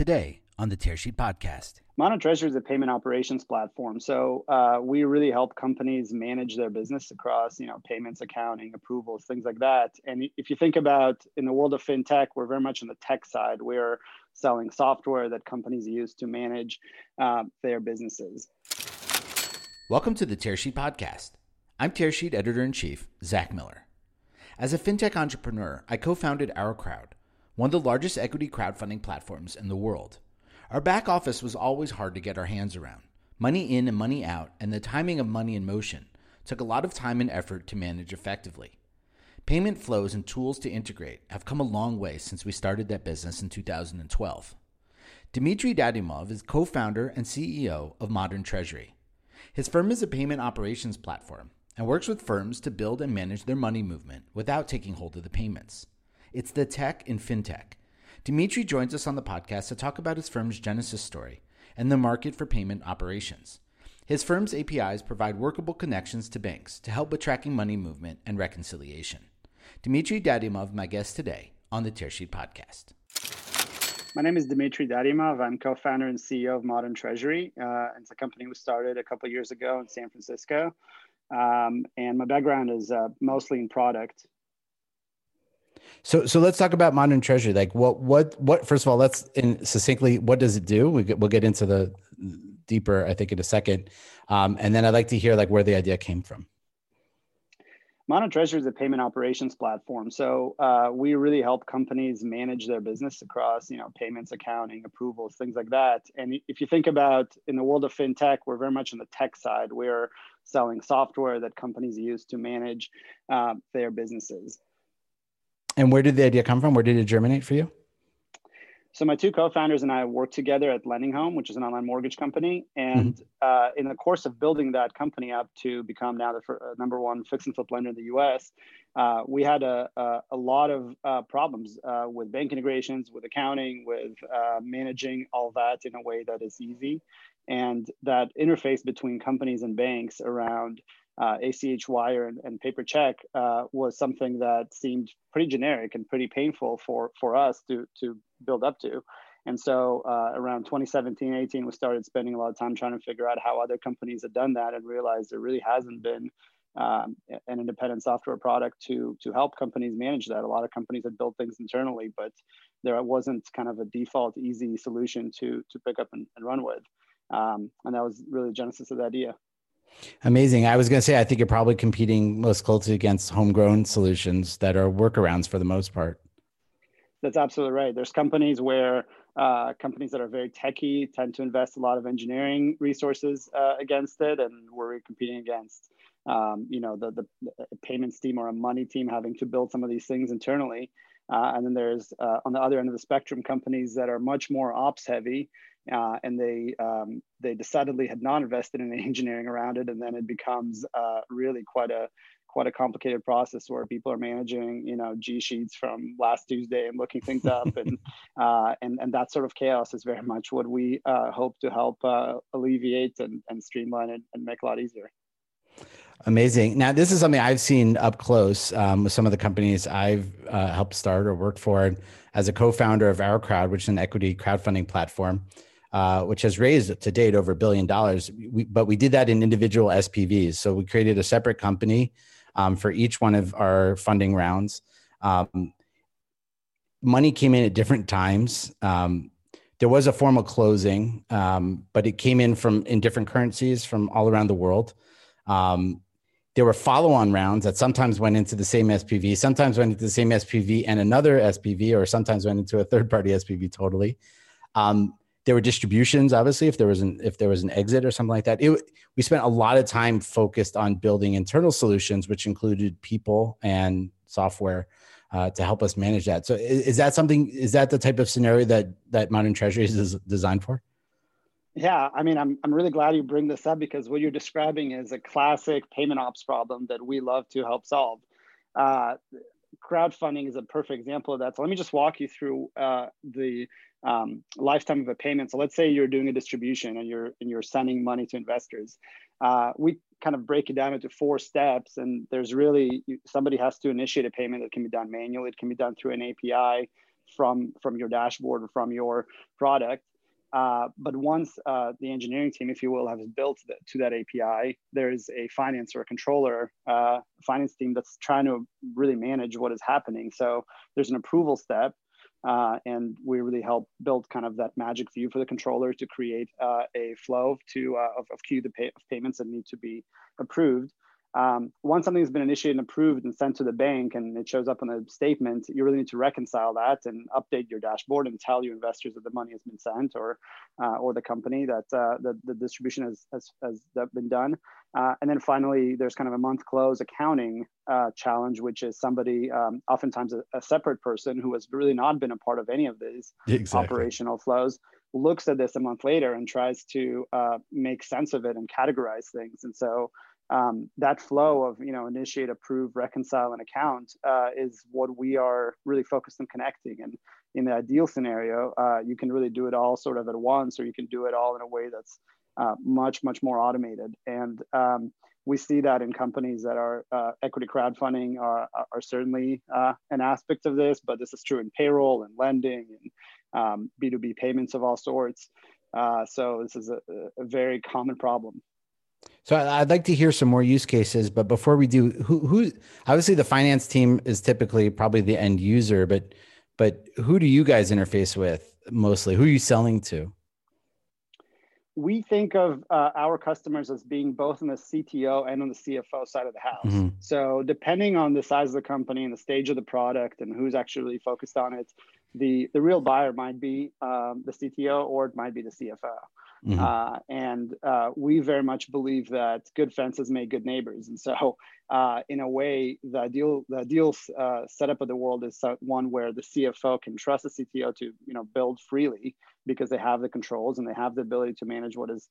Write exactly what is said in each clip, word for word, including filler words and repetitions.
today on the Tearsheet Podcast. Modern Treasury is a payment operations platform. So uh, we really help companies manage their business across, you know, payments, accounting, approvals, things like that. And if you think about in the world of fintech, we're very much on the tech side. We're selling software that companies use to manage uh, their businesses. Welcome to the Tearsheet Podcast. I'm Tearsheet Editor-in-Chief, Zach Miller. As a fintech entrepreneur, I co-founded OurCrowd, one of the largest equity crowdfunding platforms in the world. Our back office was always hard to get our hands around. Money in and money out, and the timing of money in motion took a lot of time and effort to manage effectively. Payment flows and tools to integrate have come a long way since we started that business in two thousand twelve. Dimitri Dadiomov is co-founder and C E O of Modern Treasury. His firm is a payment operations platform and works with firms to build and manage their money movement without taking hold of the payments. It's the tech in fintech. Dimitri joins us on the podcast to talk about his firm's genesis story and the market for payment operations. His firm's A P Is provide workable connections to banks to help with tracking money movement and reconciliation. Dimitri Dadiomov, my guest today on the Tearsheet Podcast. My name is Dimitri Dadiomov. I'm co-founder and C E O of Modern Treasury. Uh, it's a company we started a couple of years ago in San Francisco. Um, and my background is uh, mostly in product. So, so let's talk about Modern Treasury. Like, what, what, what? First of all, let's in succinctly. What does it do? We, we'll get into the deeper, I think, in a second, um, and then I'd like to hear like where the idea came from. Modern Treasury is a payment operations platform. So uh, we really help companies manage their business across, you know, payments, accounting, approvals, things like that. And if you think about in the world of fintech, we're very much on the tech side. We're selling software that companies use to manage uh, their businesses. And where did the idea come from? Where did it germinate for you? So my two co-founders and I worked together at Lending Home, which is an online mortgage company. And mm-hmm. uh, in the course of building that company up to become now the f- number one fix and flip lender in the U S, uh, we had a, a, a lot of uh, problems uh, with bank integrations, with accounting, with uh, managing all that in a way that is easy. And that interface between companies and banks around Uh, A C H wire and, and paper check uh, was something that seemed pretty generic and pretty painful for, for us to, to build up to. And so uh, around twenty seventeen, eighteen, we started spending a lot of time trying to figure out how other companies had done that and realized there really hasn't been um, an independent software product to, to help companies manage that. A lot of companies had built things internally, but there wasn't kind of a default easy solution to, to pick up and, and run with. Um, and that was really the genesis of the idea. Amazing. I was going to say, I think you're probably competing most closely against homegrown solutions that are workarounds for the most part. That's absolutely right. There's companies where uh, companies that are very techy tend to invest a lot of engineering resources uh, against it, and we're competing against, um, you know, the, the the payments team or a money team having to build some of these things internally. Uh, and then there's uh, on the other end of the spectrum, companies that are much more ops heavy, uh, and they um, they decidedly had not invested in the engineering around it, and then it becomes uh, really quite a quite a complicated process where people are managing, you know, G sheets from last Tuesday and looking things up, and uh, and and that sort of chaos is very much what we uh, hope to help uh, alleviate and, and streamline and, and make a lot easier. Amazing. Now, this is something I've seen up close um, with some of the companies I've uh, helped start or worked for as a co-founder of OurCrowd, which is an equity crowdfunding platform, uh, which has raised to date over a billion dollars. We, but we did that in individual S P Vs. So we created a separate company um, for each one of our funding rounds. Um, money came in at different times. Um, there was a formal closing, um, but it came in from in different currencies from all around the world. Um, There were follow-on rounds that sometimes went into the same S P V, sometimes went into the same S P V and another S P V, or sometimes went into a third-party S P V totally. Um, there were distributions, obviously, if there was an if there was an exit or something like that. It, we spent a lot of time focused on building internal solutions, which included people and software uh, to help us manage that. So, is, is that something? Is that the type of scenario that that Modern Treasury is designed for? Yeah, I mean, I'm I'm really glad you bring this up, because what you're describing is a classic payment ops problem that we love to help solve. Uh, crowdfunding is a perfect example of that. So let me just walk you through uh, the um, lifetime of a payment. So let's say you're doing a distribution and you're and you're sending money to investors. Uh, we kind of break it down into four steps, and there's really somebody has to initiate a payment that can be done manually. It can be done through an A P I. from, from your dashboard or from your product. Uh, but once uh, the engineering team, if you will, has built the, to that A P I, there is a finance or a controller uh, finance team that's trying to really manage what is happening. So there's an approval step, uh, and we really help build kind of that magic view for the controller to create uh, a flow to uh, of, of queue the pay, of payments that need to be approved. Um, once something has been initiated and approved and sent to the bank and it shows up on a statement, you really need to reconcile that and update your dashboard and tell your investors that the money has been sent, or uh, or the company that uh, the, the distribution has, has, has been done. Uh, and then finally, there's kind of a month close accounting uh, challenge, which is somebody, um, oftentimes a, a separate person who has really not been a part of any of these exactly. operational flows, looks at this a month later and tries to uh, make sense of it and categorize things. And so Um, that flow of, you know, initiate, approve, reconcile, and account uh, is what we are really focused on connecting. And in the ideal scenario, uh, you can really do it all sort of at once, or you can do it all in a way that's uh, much, much more automated. And um, we see that in companies that are uh, equity crowdfunding are, are certainly uh, an aspect of this, but this is true in payroll and lending and um, B two B payments of all sorts. Uh, so this is a, a very common problem. So I'd like to hear some more use cases, but before we do, who, who, obviously the finance team is typically probably the end user, but, but who do you guys interface with mostly? Who are you selling to? We think of uh, our customers as being both on the C T O and on the C F O side of the house. Mm-hmm. So depending on the size of the company and the stage of the product and who's actually focused on it, the, the real buyer might be um, the C T O, or it might be the C F O. Mm-hmm. Uh, and uh, we very much believe that good fences make good neighbors. And so uh, in a way, the ideal, the ideal uh, setup of the world is one where the C F O can trust the C T O to, you know, build freely because they have the controls and they have the ability to manage what is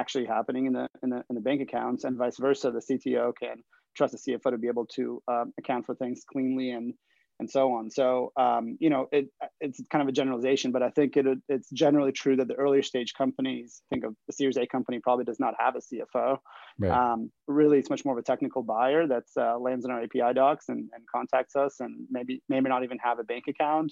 actually happening in the, in the, in the bank accounts, and vice versa. The C T O can trust the C F O to be able to um, account for things cleanly and and so on. So, um, you know, it, it's kind of a generalization, but I think it, it's generally true that the earlier stage companies, think of the Series A company probably does not have a C F O. Right. Um, really, it's much more of a technical buyer that uh, lands in our A P I docs and, and contacts us, and maybe, maybe not even have a bank account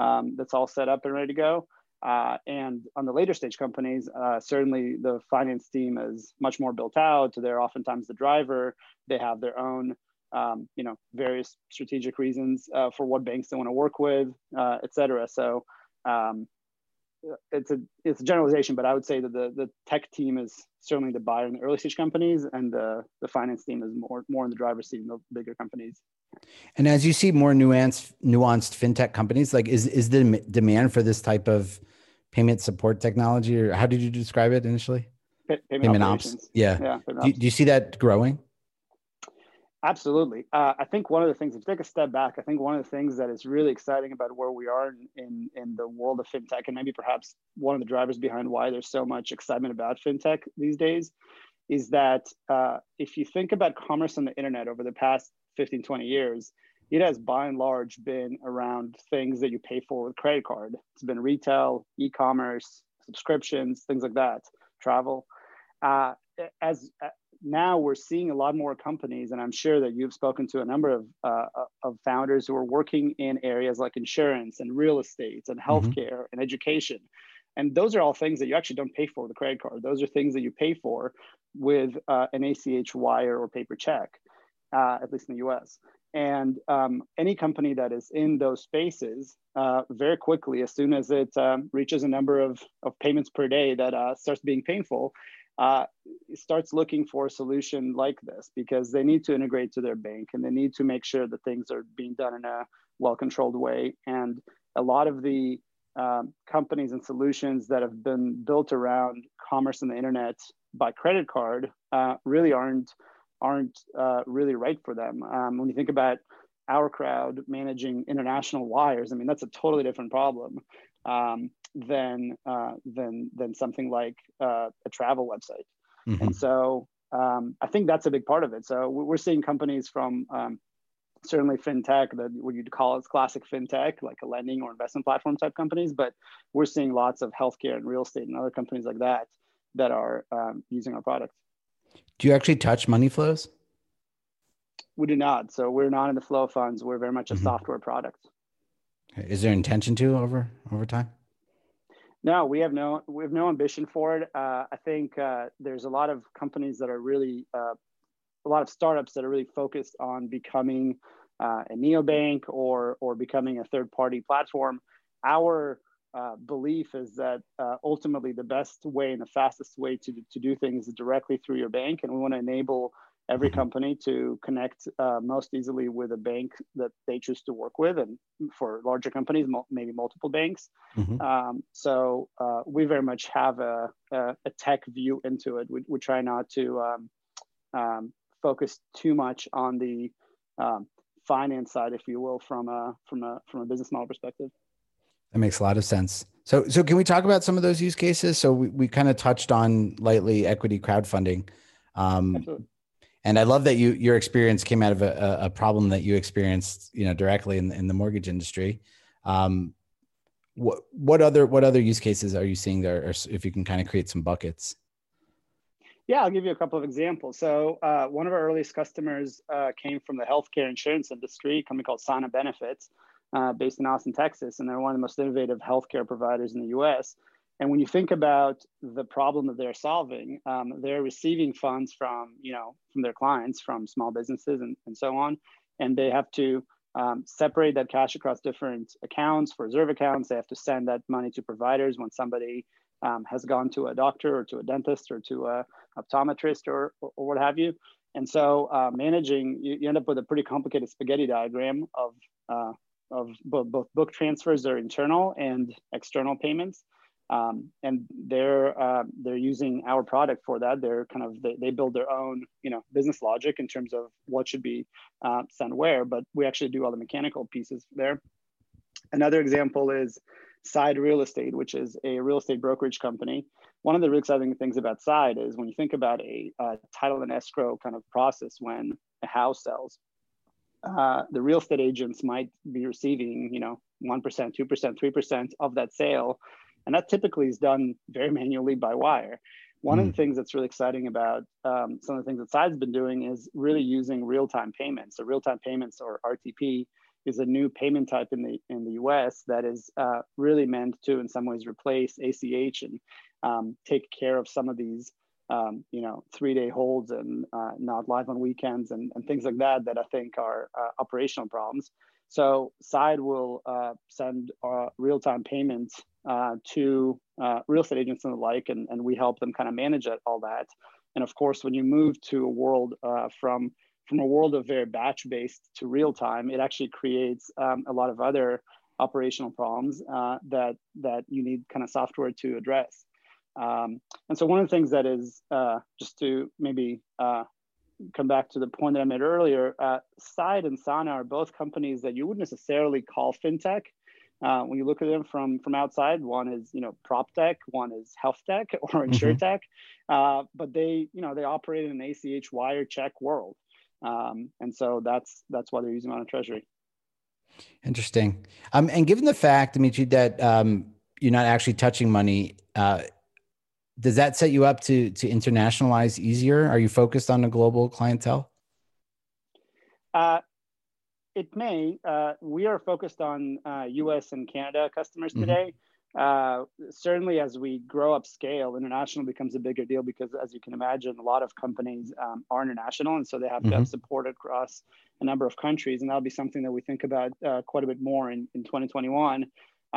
um, that's all set up and ready to go. Uh, and on the later stage companies, uh, certainly the finance team is much more built out. They're oftentimes the driver. They have their own Um, you know, various strategic reasons uh, for what banks they want to work with, uh, et cetera. So um, it's a it's a generalization, but I would say that the the tech team is certainly the buyer in the early stage companies, and the the finance team is more more in the driver's seat in the bigger companies. And as you see more nuanced nuanced fintech companies, like is is the demand for this type of payment support technology, or how did you describe it initially? Pay, payment, payment ops. Yeah. yeah payment do, ops. Do you see that growing? Absolutely. Uh, I think one of the things, if you take a step back, I think one of the things that is really exciting about where we are in, in, in the world of fintech, and maybe perhaps one of the drivers behind why there's so much excitement about fintech these days, is that uh, if you think about commerce on the internet over the past fifteen, twenty years, it has by and large been around things that you pay for with credit card. It's been retail, e-commerce, subscriptions, things like that, travel. Uh, as uh, Now we're seeing a lot more companies, and I'm sure that you've spoken to a number of uh, of founders who are working in areas like insurance and real estate and healthcare mm-hmm. and education. And those are all things that you actually don't pay for with a credit card. Those are things that you pay for with uh, an A C H wire or paper check, uh, at least in the U S. And um, any company that is in those spaces uh, very quickly, as soon as it um, reaches a number of, of payments per day that uh, starts being painful, Uh, starts looking for a solution like this, because they need to integrate to their bank and they need to make sure that things are being done in a well-controlled way. And a lot of the um, companies and solutions that have been built around commerce and the internet by credit card uh, really aren't aren't uh, really right for them. Um, when you think about OurCrowd managing international wires, I mean, that's a totally different problem. Um, than uh, than than something like uh, a travel website. Mm-hmm. And so um, I think that's a big part of it. So we're seeing companies from um, certainly fintech, that what you'd call as classic fintech, like a lending or investment platform type companies, but we're seeing lots of healthcare and real estate and other companies like that that are um, using our product. Do you actually touch money flows? We do not. So we're not in the flow of funds. We're very much a mm-hmm. software product. Is there intention to over over time? No, we have no we have no ambition for it. Uh, I think uh, there's a lot of companies that are really uh, a lot of startups that are really focused on becoming uh, a neobank or or becoming a third party platform. Our Uh, belief is that uh, ultimately the best way and the fastest way to, to do things is directly through your bank. And we want to enable every company to connect uh, most easily with a bank that they choose to work with. And for larger companies, mo- maybe multiple banks. Mm-hmm. Um, so uh, we very much have a, a, a tech view into it. We, we try not to um, um, focus too much on the um, finance side, if you will, from a, from a, from a business model perspective. That makes a lot of sense. So, so can we talk about some of those use cases? So we, we kind of touched on lightly equity crowdfunding. Um, Absolutely. And I love that you, your experience came out of a, a problem that you experienced, you know, directly in, in the mortgage industry. Um, what, what other, what other use cases are you seeing there? Or if you can kind of create some buckets. Yeah, I'll give you a couple of examples. So uh, one of our earliest customers uh, came from the healthcare insurance industry, a company called Sana Benefits. Uh, based in Austin, Texas, and they're one of the most innovative healthcare providers in the U S. And when you think about the problem that they're solving, um, they're receiving funds from, you know, from their clients, from small businesses and, and so on. And they have to um, separate that cash across different accounts, for reserve accounts. They have to send that money to providers when somebody um, has gone to a doctor or to a dentist or to a optometrist or, or, or what have you. And so uh, managing, you, you end up with a pretty complicated spaghetti diagram of uh, of both book transfers are internal and external payments. Um, and they're, uh, they're using our product for that. They're kind of, they, they build their own, you know, business logic in terms of what should be uh, sent where, but we actually do all the mechanical pieces there. Another example is Side Real Estate, which is a real estate brokerage company. One of the really exciting things about Side is when you think about a uh, title and escrow kind of process, when a house sells, Uh, the real estate agents might be receiving, you know, one percent, two percent, three percent of that sale. And that typically is done very manually by wire. One mm. of the things that's really exciting about um, some of the things that Side's been doing is really using real-time payments. So real-time payments, or R T P, is a new payment type in the in the U S that is uh, really meant to, in some ways, replace A C H and um, take care of some of these Um, you know, three-day holds and uh, not live on weekends and, and things like that that I think are uh, operational problems. So Side will uh, send uh, real-time payments uh, to uh, real estate agents and the like, and, and we help them kind of manage it, all that. And of course, when you move to a world uh, from from a world of very batch-based to real-time, it actually creates um, a lot of other operational problems uh, that that you need kind of software to address. Um, and so one of the things that is, uh, just to maybe uh, come back to the point that I made earlier, uh, Side and Sana are both companies that you wouldn't necessarily call fintech. Uh, when you look at them from, from outside, one is, you know, prop tech, one is health tech or insure tech, uh, but they, you know, they operate in an A C H wire check world. Um, and so that's, that's why they're using Modern Treasury. Interesting. Um, and given the fact, Dimitri, that um, you're not actually touching money, uh, does that set you up to to internationalize easier? Are you focused on a global clientele? Uh, it may. Uh, we are focused on uh, U S and Canada customers mm-hmm. today. Uh, certainly, as we grow up scale, international becomes a bigger deal because, as you can imagine, a lot of companies um, are international, and so they have mm-hmm. to have support across a number of countries. And that'll be something that we think about uh, quite a bit more in, in twenty twenty-one.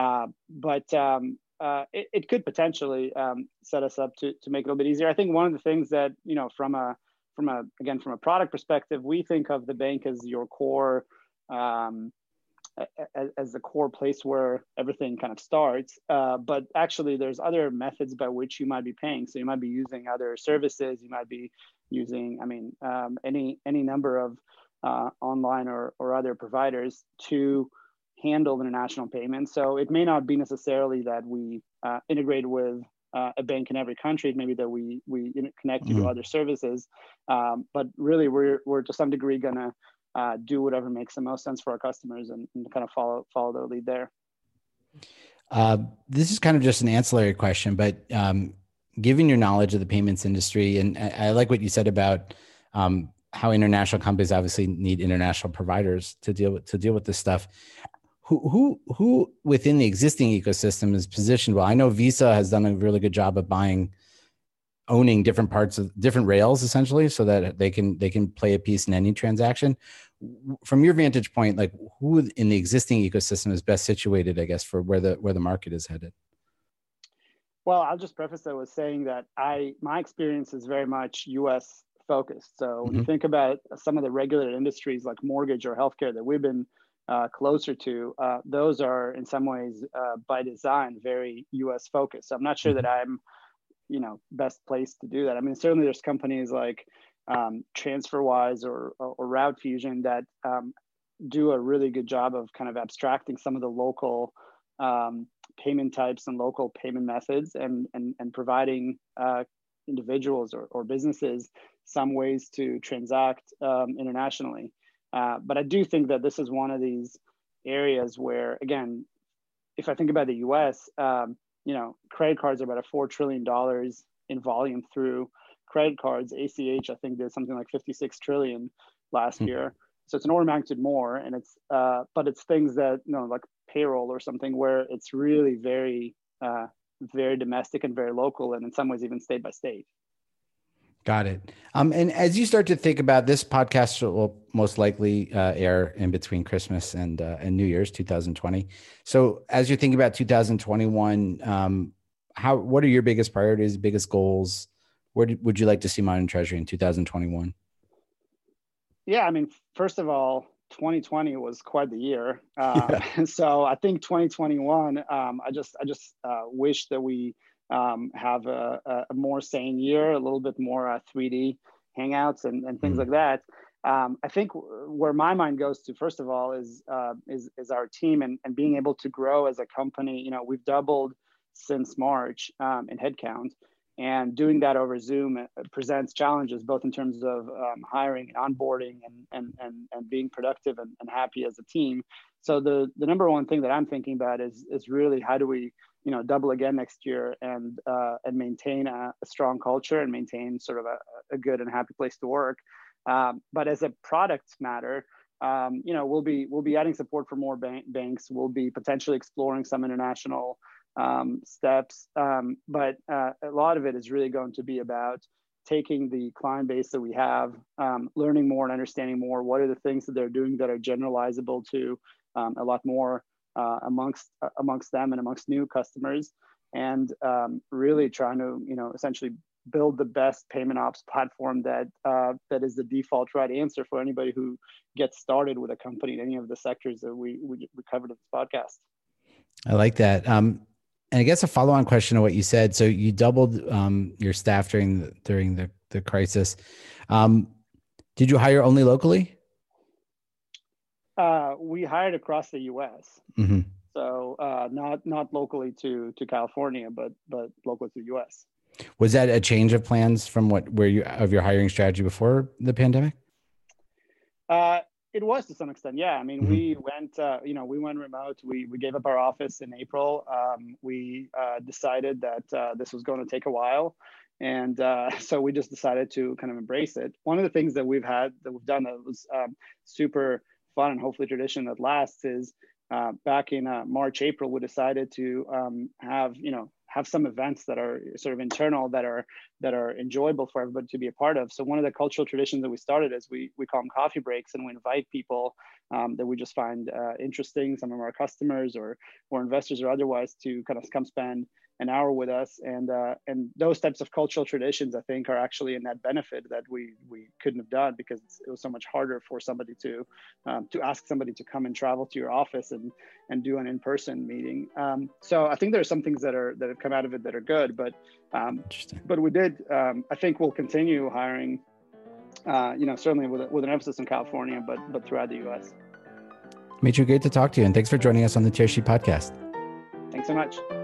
Uh, but um, Uh, it, it could potentially um, set us up to, to make it a little bit easier. I think one of the things that, you know, from a, from a, again, from a product perspective, we think of the bank as your core, um, as, as the core place where everything kind of starts. Uh, but actually there's other methods by which you might be paying. So you might be using other services, you might be using, I mean, um, any, any number of uh, online or, or other providers to handle international payments. So it may not be necessarily that we uh, integrate with uh, a bank in every country. It may be that we we connect you mm-hmm. to other services. Um, but really, we're we're to some degree gonna uh, do whatever makes the most sense for our customers and, and kind of follow follow their lead there. Uh, this is kind of just an ancillary question, but um, given your knowledge of the payments industry, and I, I like what you said about um, how international companies obviously need international providers to deal with to deal with this stuff. who who who within the existing ecosystem is positioned well? I know Visa has done a really good job of buying, owning different parts of different rails, essentially, so that they can they can play a piece in any transaction. From your vantage point, like who in the existing ecosystem is best situated, I guess, for where the where the market is headed? Well, I'll just preface that with saying that I my experience is very much U S focused. So mm-hmm. when you think about some of the regulated industries like mortgage or healthcare that we've been uh, closer to, uh, those are in some ways uh, by design very U S focused. So I'm not sure mm-hmm. that I'm, you know, best placed to do that. I mean, certainly there's companies like um, TransferWise or, or, or RouteFusion that um, do a really good job of kind of abstracting some of the local um, payment types and local payment methods and and, and providing uh, individuals or, or businesses some ways to transact um, internationally. Uh, but I do think that this is one of these areas where, again, if I think about the U S, um, you know, credit cards are about a four trillion dollars in volume through credit cards. A C H, I think there's something like fifty-six trillion last mm-hmm. year. So it's an order of magnitude more, and it's, uh, but it's things that, you know, like payroll or something where it's really very, uh, very domestic and very local, and in some ways even state by state. Got it. Um, and as you start to think about this podcast, will most likely uh, air in between Christmas and uh, and New Year's two thousand twenty. So as you're thinking about two thousand twenty-one, um, how what are your biggest priorities, biggest goals? Where do, would you like to see Modern Treasury in two thousand twenty-one? Yeah, I mean, first of all, twenty twenty was quite the year. Um, yeah. So I think twenty twenty-one, um, I just I just uh, wish that we Um, have a, a more sane year, a little bit more uh, three D hangouts and, and things mm-hmm. like that. Um, I think w- where my mind goes to, first of all, is uh, is, is our team and, and being able to grow as a company. You know, we've doubled since March um, in headcount, and doing that over Zoom presents challenges, both in terms of um, hiring and onboarding and, and, and, and being productive and, and happy as a team. So the, the number one thing that I'm thinking about is is really how do we you know, double again next year and uh, and maintain a, a strong culture and maintain sort of a, a good and happy place to work. Um, but as a product matter, um, you know, we'll be we'll be adding support for more bank, banks. We'll be potentially exploring some international um, steps. Um, but uh, a lot of it is really going to be about taking the client base that we have, um, learning more and understanding more. What are the things that they're doing that are generalizable to um, a lot more Uh, amongst uh, amongst them and amongst new customers, and um, really trying to you know essentially build the best payment ops platform that uh, that is the default right answer for anybody who gets started with a company in any of the sectors that we we, we covered in this podcast. I like that, um, and I guess a follow-on question to what you said. So you doubled um, your staff during the, during the the crisis. Um, did you hire only locally? Uh, we hired across the U S, mm-hmm. so uh, not not locally to to California, but but local to the U S. Was that a change of plans from what where you of your hiring strategy before the pandemic? Uh, it was to some extent, yeah. I mean, mm-hmm. we went uh, you know we went remote. We we gave up our office in April. Um, we uh, decided that uh, this was going to take a while. And uh, so we just decided to kind of embrace it. One of the things that we've had that we've done that was um, super fun and hopefully tradition that lasts is uh, back in uh, March, April, we decided to um, have, you know, have some events that are sort of internal that are that are enjoyable for everybody to be a part of. So one of the cultural traditions that we started is we we call them coffee breaks, and we invite people um, that we just find uh, interesting, some of our customers or or investors or otherwise, to kind of come spend an hour with us. And uh, and those types of cultural traditions, I think, are actually a net benefit that we we couldn't have done because it was so much harder for somebody to um, to ask somebody to come and travel to your office and and do an in-person meeting. Um, so I think there are some things that are that have come out of it that are good, but um, but we did. Um, I think we'll continue hiring. Uh, you know, certainly with with an emphasis in California, but but throughout the U S. Dimitri, great to talk to you, and thanks for joining us on the Tearsheet Podcast. Thanks so much.